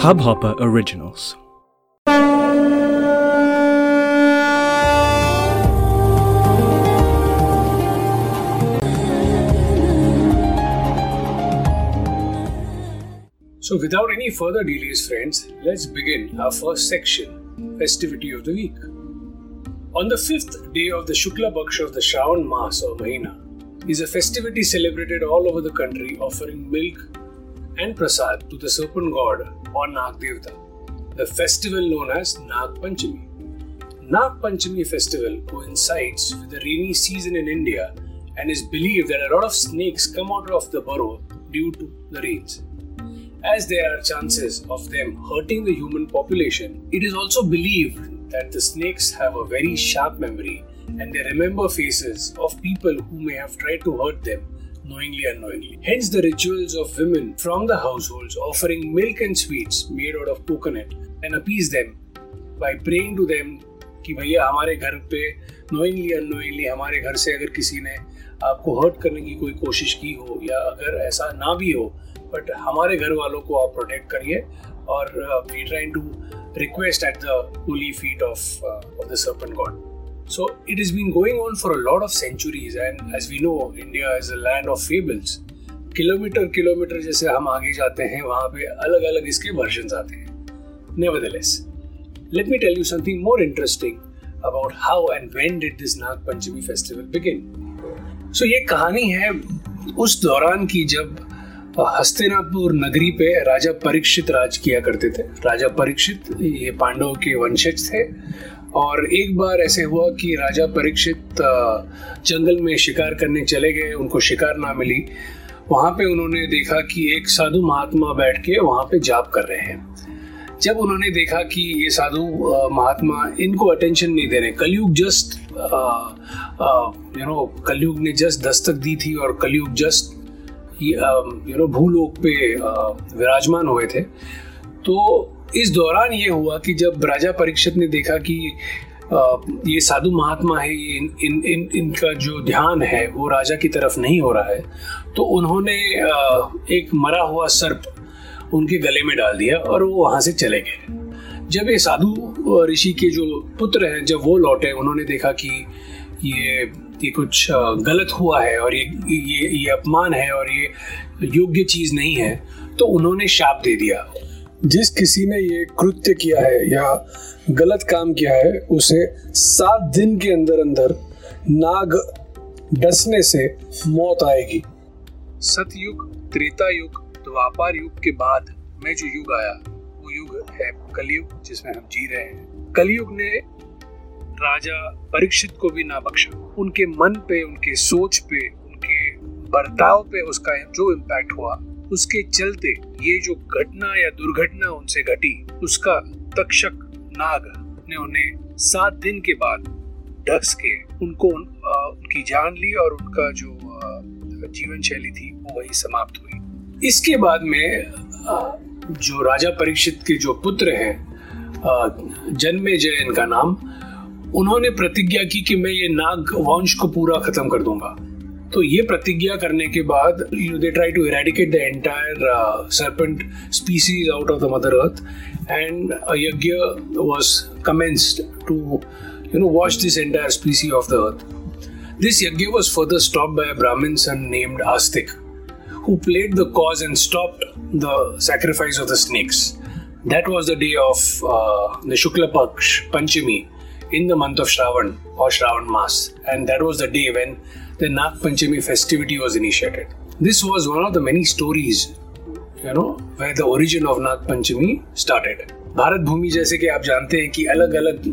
Hubhopper Originals. So without any further delays, friends, let's begin our first section, Festivity of the Week. On the 5th day of the Shukla Paksha of the Shravan Maas or Mahina is a festivity celebrated all over the country offering milk and prasad to the serpent god or Nagdevta, the festival known as Nag Panchami. Nag Panchami festival coincides with the rainy season in India and is believed that a lot of snakes come out of the burrow due to the rains. As there are chances of them hurting the human population, it is also believed that the snakes have a very sharp memory and they remember faces of people who may have tried to hurt them knowingly and unknowingly. Hence the rituals of women from the households offering milk and sweets made out of coconut and appease them by praying to them कि भैया हमारे घर पे knowingly and unknowingly हमारे घर से अगर किसी ने आपको hurt करने की कोई कोशिश की हो या अगर ऐसा ना भी हो बट हमारे घर वालों को आप प्रोटेक्ट करिए और we trying to request at the holy feet of the serpent god. So it is been going on for a lot of centuries and as we know India is a land of fables. Kilometre kilometre जैसे हम आगे जाते हैं वहाँ पे अलग अलग इसके वर्जन्स आते हैं. Nevertheless let me tell you something more interesting about how and when did this Nag Panchami festival begin. So ये कहानी है उस दौरान की जब हस्तिनापुर नगरी पे राजा परीक्षित राज किया करते थे. राजा परीक्षित ये पांडवों के वंशज थे और एक बार ऐसे हुआ कि राजा परीक्षित जंगल में शिकार करने चले गए. उनको शिकार ना मिली. वहाँ पे उन्होंने देखा कि एक साधु महात्मा बैठ के वहाँ पे जाप कर रहे हैं. जब उन्होंने देखा कि ये साधु महात्मा इनको अटेंशन नहीं दे रहे. कलयुग जस्ट कलयुग ने जस्ट दस्तक दी थी और कलयुग जस्ट भूलोक पे विराजमान हुए थे. तो इस दौरान ये हुआ कि जब राजा परीक्षित ने देखा कि ये साधु महात्मा है इनका जो ध्यान है वो राजा की तरफ नहीं हो रहा है तो उन्होंने एक मरा हुआ सर्प उनके गले में डाल दिया और वो वहाँ से चले गए. जब ये साधु ऋषि के जो पुत्र हैं जब वो लौटे उन्होंने देखा कि ये कुछ गलत हुआ है और ये अपमान है और ये योग्य चीज़ नहीं है तो उन्होंने शाप दे दिया. जिस किसी ने ये कृत्य किया है या गलत काम किया है उसे 7 दिन के अंदर अंदर नाग डसने से मौत आएगी. सतयुग, त्रेता युग, द्वापर युग के बाद में जो युग आया वो युग है कलयुग जिसमें हम जी रहे हैं. कलयुग ने राजा परीक्षित को भी ना बख्शा. उनके मन पे उनके सोच पे उनके बर्ताव पे उसका जो इम्पैक्ट हुआ उसके चलते ये जो घटना या दुर्घटना उनसे घटी उसका तक्षक नाग ने उन्हें 7 दिन के बाद डस के उनको उनकी जान ली और उनका जो जीवन शैली थी वो वही समाप्त हुई. इसके बाद में जो राजा परीक्षित के जो पुत्र हैं जनमेजय इनका नाम उन्होंने प्रतिज्ञा की कि मैं ये नाग वंश को पूरा खत्म कर दूंगा. तो ये प्रतिज्ञा करने के बाद they try to eradicate the entire serpent species out of the mother earth and a yagya was commenced to wash this entire स्पीसी of the earth. This yagya was further stopped by a Brahmin son named Astik who played the cause and stopped the sacrifice of the snakes. That was the day of the Shukla Paksha Panchami in the month of Shravan or Shravan Maas, and that was the day when the Nag Panchami festivity was initiated. This was one of the many stories, where the origin of Nag Panchami started. Bharat भूमि जैसे कि आप जानते हैं कि अलग अलग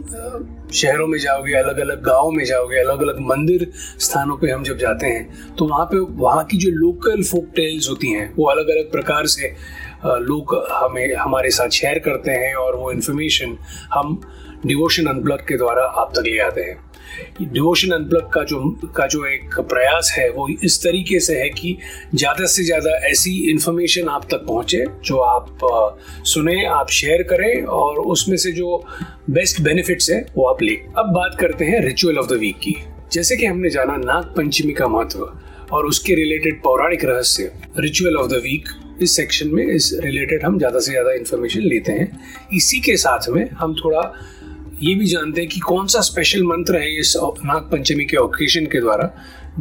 शहरों में जाओगे अलग अलग गाँव में जाओगे अलग अलग मंदिर स्थानों पे हम जब जाते हैं तो वहाँ की जो लोकल फोक टेल्स होती हैं वो अलग अलग प्रकार से लोग हमारे साथ शेयर करते हैं और वो इन्फॉर्मेशन हम डिवोशन अनप्लग के द्वारा आप तक ले आते हैं. डिवोशन अनप्लग का जो एक प्रयास है वो इस तरीके से है कि ज़्यादा से ज़्यादा ऐसी इन्फॉर्मेशन आप तक पहुँचे जो आप सुने आप शेयर करें और उसमें से जो बेस्ट बेनिफिट्स हैं वो आप लें. अब बात करते हैं रिचुअल ऑफ द वीक की. जैसे कि हमने जाना नाग पंचमी का महत्व और उसके रिलेटेड पौराणिक रहस्य. रिचुअल ऑफ द वीक इस सेक्शन में इस रिलेटेड हम ज़्यादा से ज़्यादा इन्फॉर्मेशन लेते हैं। इसी के साथ में हम थोड़ा ये भी जानते हैं कि कौन सा स्पेशल मंत्र है इस नाग पंचमी के ओकेशन के द्वारा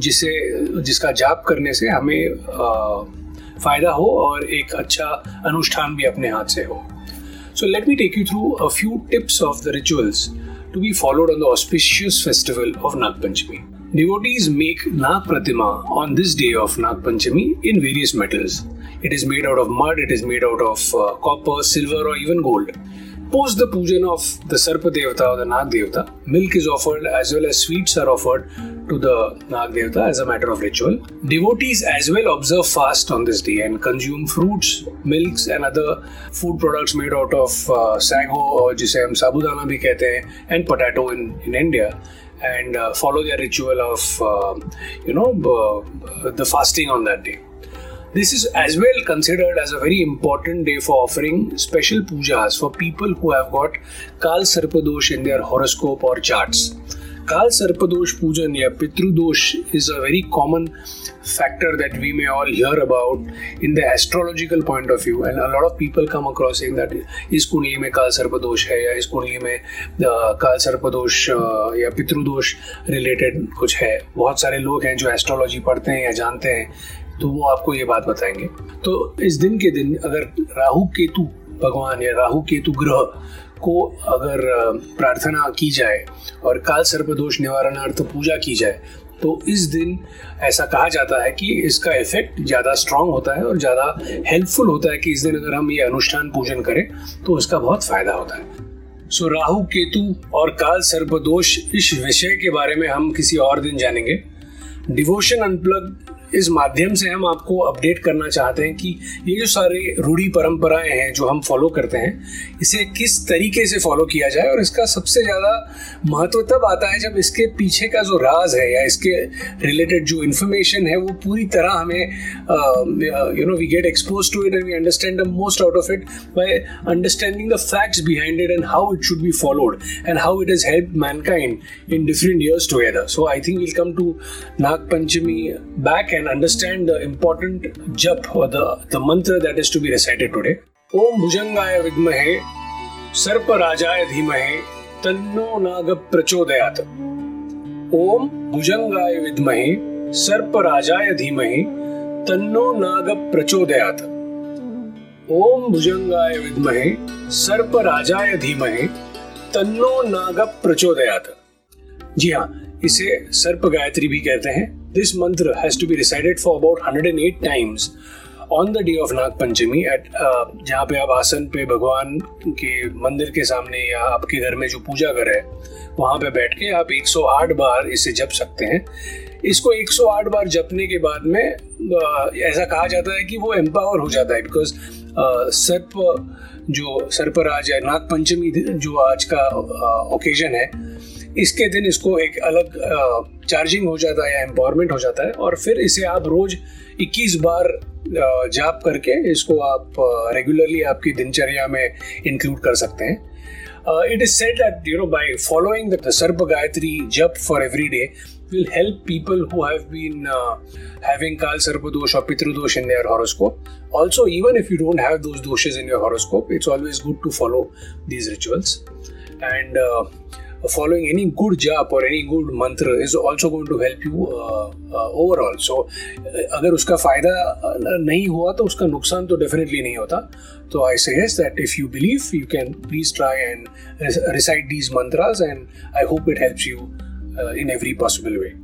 जिसका जाप करने से हमें फ़ायदा हो और एक अच्छा अनुष्ठान भी अपने हाथ से हो। So let me take you through a few tips of the rituals to be followed on the auspicious festival of Nag Panchami. Devotees make Nag Pratima on this day of Nag Panchami in various metals. It is made out of mud, it is made out of copper, silver or even gold. Post the pujan of the Sarpa Devata or the Nagdevta, milk is offered as well as sweets are offered to the Nagdevta as a matter of ritual. Devotees as well observe fast on this day and consume fruits, milks and other food products made out of sago or jise hum sabudana bhi kehte hain and potato in India and follow their ritual of the fasting on that day. This is as well considered as a very important day for offering special pujas for people who have got Kal Sarpa Dosh in their horoscope or charts. Kal Sarpa Dosh Pujan ya Pitru Dosh is a very common factor that we may all hear about in the astrological point of view, and a lot of people come across saying that is kundli mein Kal Sarpa Dosh hai ya is kundli mein Kal Sarpa Dosh ya Pitru Dosh related kuch hai. बहुत सारे लोग हैं जो astrology पढ़ते हैं या जानते हैं तो वो आपको ये बात बताएंगे। तो इस दिन के दिन अगर राहु केतु भगवान या राहु केतु ग्रह को अगर प्रार्थना की जाए और काल सर्पदोष निवारणार्थ पूजा की जाए तो इस दिन ऐसा कहा जाता है कि इसका इफेक्ट ज़्यादा स्ट्रांग होता है और ज़्यादा हेल्पफुल होता है कि इस दिन अगर हम ये अनुष्ठान पूजन करें तो उसका बहुत फ़ायदा होता है। सो राहु केतु और काल सर्पदोष इस विषय के बारे में हम किसी और दिन जानेंगे। डिवोशन अनप्लग्ड इस माध्यम से हम आपको अपडेट करना चाहते हैं कि ये जो सारे रूढ़ी परंपराएं हैं जो हम फॉलो करते हैं इसे किस तरीके से फॉलो किया जाए, और इसका सबसे ज़्यादा महत्व तब आता है जब इसके पीछे का जो राज है या इसके रिलेटेड जो इन्फॉर्मेशन है वो पूरी तरह हमें we get expose to it and we understand the most out of it by understanding the facts behind it and how it should be followed and how it is help mankind in different years together. So I think will come to Nag Panchami back and understand the important jap or the mantra that is to be recited today. Om Bhujangaya Vidmahe Sarpa Rajaya Dhimahe Tanno Naga Prachodayat. Om Bhujangaya Vidmahe Sarpa Rajaya Dhimahe Tanno Naga Prachodayat. Om Bhujangaya Vidmahe Sarpa Rajaya Dhimahe Tanno Naga Prachodayat. जी हाँ, इसे सर्प गायत्री भी कहते हैं। This mantra has to be recited for about 108 times on the day of Nag Panchami at जहाँ पे आप आसन पे भगवान के मंदिर के सामने या आपके घर में जो पूजा घर है वहाँ पे बैठ के आप 108 बार इसे जप सकते हैं। इसको 108 बार जपने के बाद में ऐसा कहा जाता है कि वो एम्पावर हो जाता है बिकॉज सर्पराज है नाग पंचमी जो आज का ओकेजन है इसके दिन इसको एक अलग चार्जिंग हो जाता है या एम्पावरमेंट हो जाता है और फिर इसे आप रोज़ 21 बार जाप करके इसको आप रेगुलरली आपकी दिनचर्या में इंक्लूड कर सकते हैं। It is said that by following the Sarpa Gayatri jap for every day will help people who have been having Kal Sarpa Dosh or Pitru Dosh in their horoscope. Also, even if you don't have those doshas in your horoscope, it's always good to follow these rituals. And following any good jap or any good mantra is also going to help you overall. So, अगर उसका फ़ायदा नहीं हुआ तो उसका नुकसान तो definitely नहीं होता। तो I suggest that if you believe, you can please try and recite these mantras and I hope it helps you in every possible way.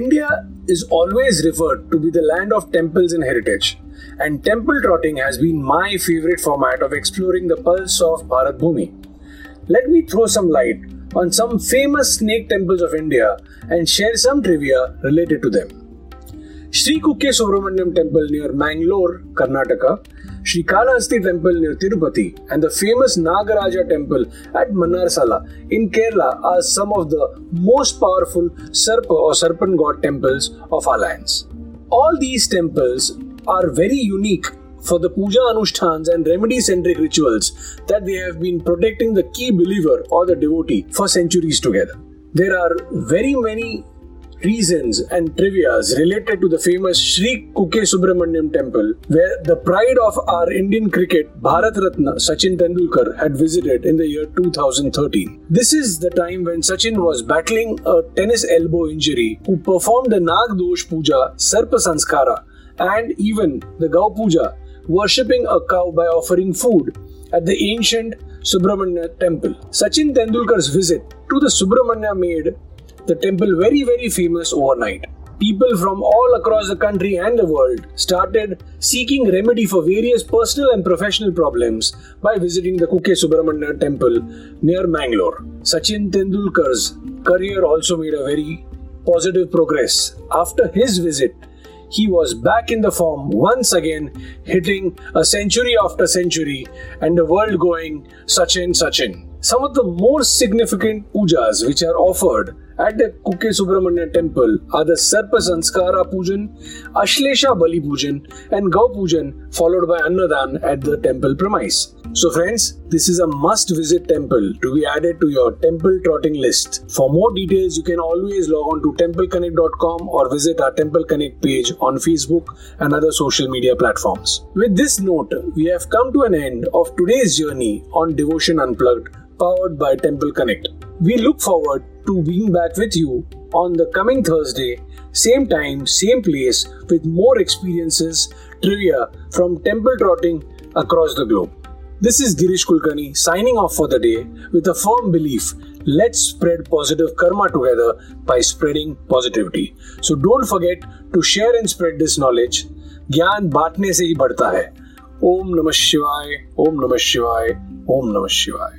India is always referred to be the land of temples and heritage, and temple trotting has been my favorite format of exploring the pulse of Bharat Bhumi. Let me throw some light on some famous snake temples of India and share some trivia related to them. Sri Kukke Subramanya temple near Mangalore, Karnataka, Sri Kalahasti temple near Tirupati and the famous Nagaraja temple at Mannarsala in Kerala are some of the most powerful Sarpa or serpent god temples of our lands. All these temples are very unique for the puja anushtans and remedy-centric rituals that they have been protecting the key believer or the devotee for centuries together. There are very many reasons and trivias related to the famous Sri Kukke Subramanya temple, where the pride of our Indian cricket, Bharat Ratna Sachin Tendulkar, had visited in the year 2013. This is the time when Sachin was battling a tennis elbow injury, who performed the Nag Puja, Sarpa Sanskara, and even the Gau Puja, worshipping a cow by offering food at the ancient Subramanya temple. Sachin Tendulkar's visit to the Subramanya made the temple very, very famous overnight. People from all across the country and the world started seeking remedy for various personal and professional problems by visiting the Kukke Subramanya temple near Mangalore. Sachin Tendulkar's career also made a very positive progress. After his visit, he was back in the form once again, hitting a century after century and the world going Sachin. Some of the more significant pujas which are offered at the Kukke Subramanya temple are the Sarpa Sanskara Pujan, Ashlesha Bali Pujan and Gau Pujan, followed by Annadan at the temple premise. So friends, this is a must-visit temple to be added to your temple trotting list. For more details, you can always log on to templeconnect.com or visit our Temple Connect page on Facebook and other social media platforms. With this note, we have come to an end of today's journey on Devotion Unplugged, powered by Temple Connect. We look forward to being back with you on the coming Thursday, same time, same place, with more experiences, trivia from temple trotting across the globe. This is Girish Kulkarni signing off for the day with a firm belief. Let's spread positive karma together by spreading positivity. So don't forget to share and spread this knowledge. Gyan बांटने से ही बढ़ता है. Om Namah Shivaya, Om Namah Shivaya, Om Namah Shivaya.